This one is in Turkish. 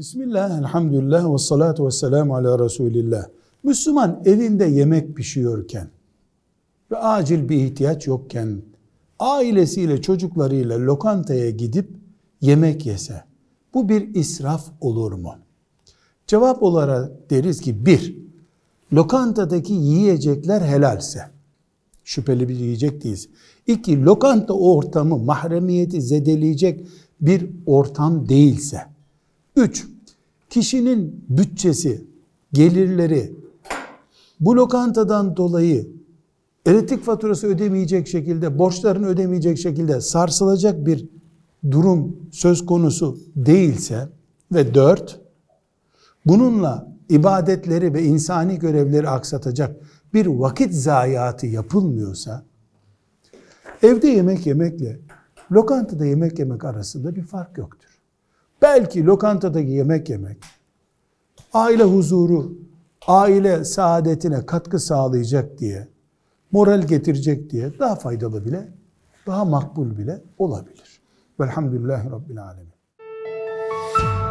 Bismillah, elhamdülillah ve salatu ve selamu ala Resulillah. Müslüman evinde yemek pişiyorken ve acil bir ihtiyaç yokken ailesiyle, çocuklarıyla lokantaya gidip yemek yese bu bir israf olur mu? Cevap olarak deriz ki 1. Lokantadaki yiyecekler helalse, şüpheli bir yiyecek değiliz. 2. Lokanta ortamı mahremiyeti zedeleyecek bir ortam değilse. 3. Kişinin bütçesi, gelirleri bu lokantadan dolayı elektrik faturası ödemeyecek şekilde, borçlarını ödemeyecek şekilde sarsılacak bir durum söz konusu değilse ve 4. Bununla ibadetleri ve insani görevleri aksatacak bir vakit zayiatı yapılmıyorsa, evde yemek yemekle lokantada yemek yemek arasında bir fark yoktur. Belki lokantadaki yemek yemek, aile huzuru, aile saadetine katkı sağlayacak diye, moral getirecek diye daha faydalı bile, daha makbul bile olabilir. Velhamdülillahi Rabbil Alemin.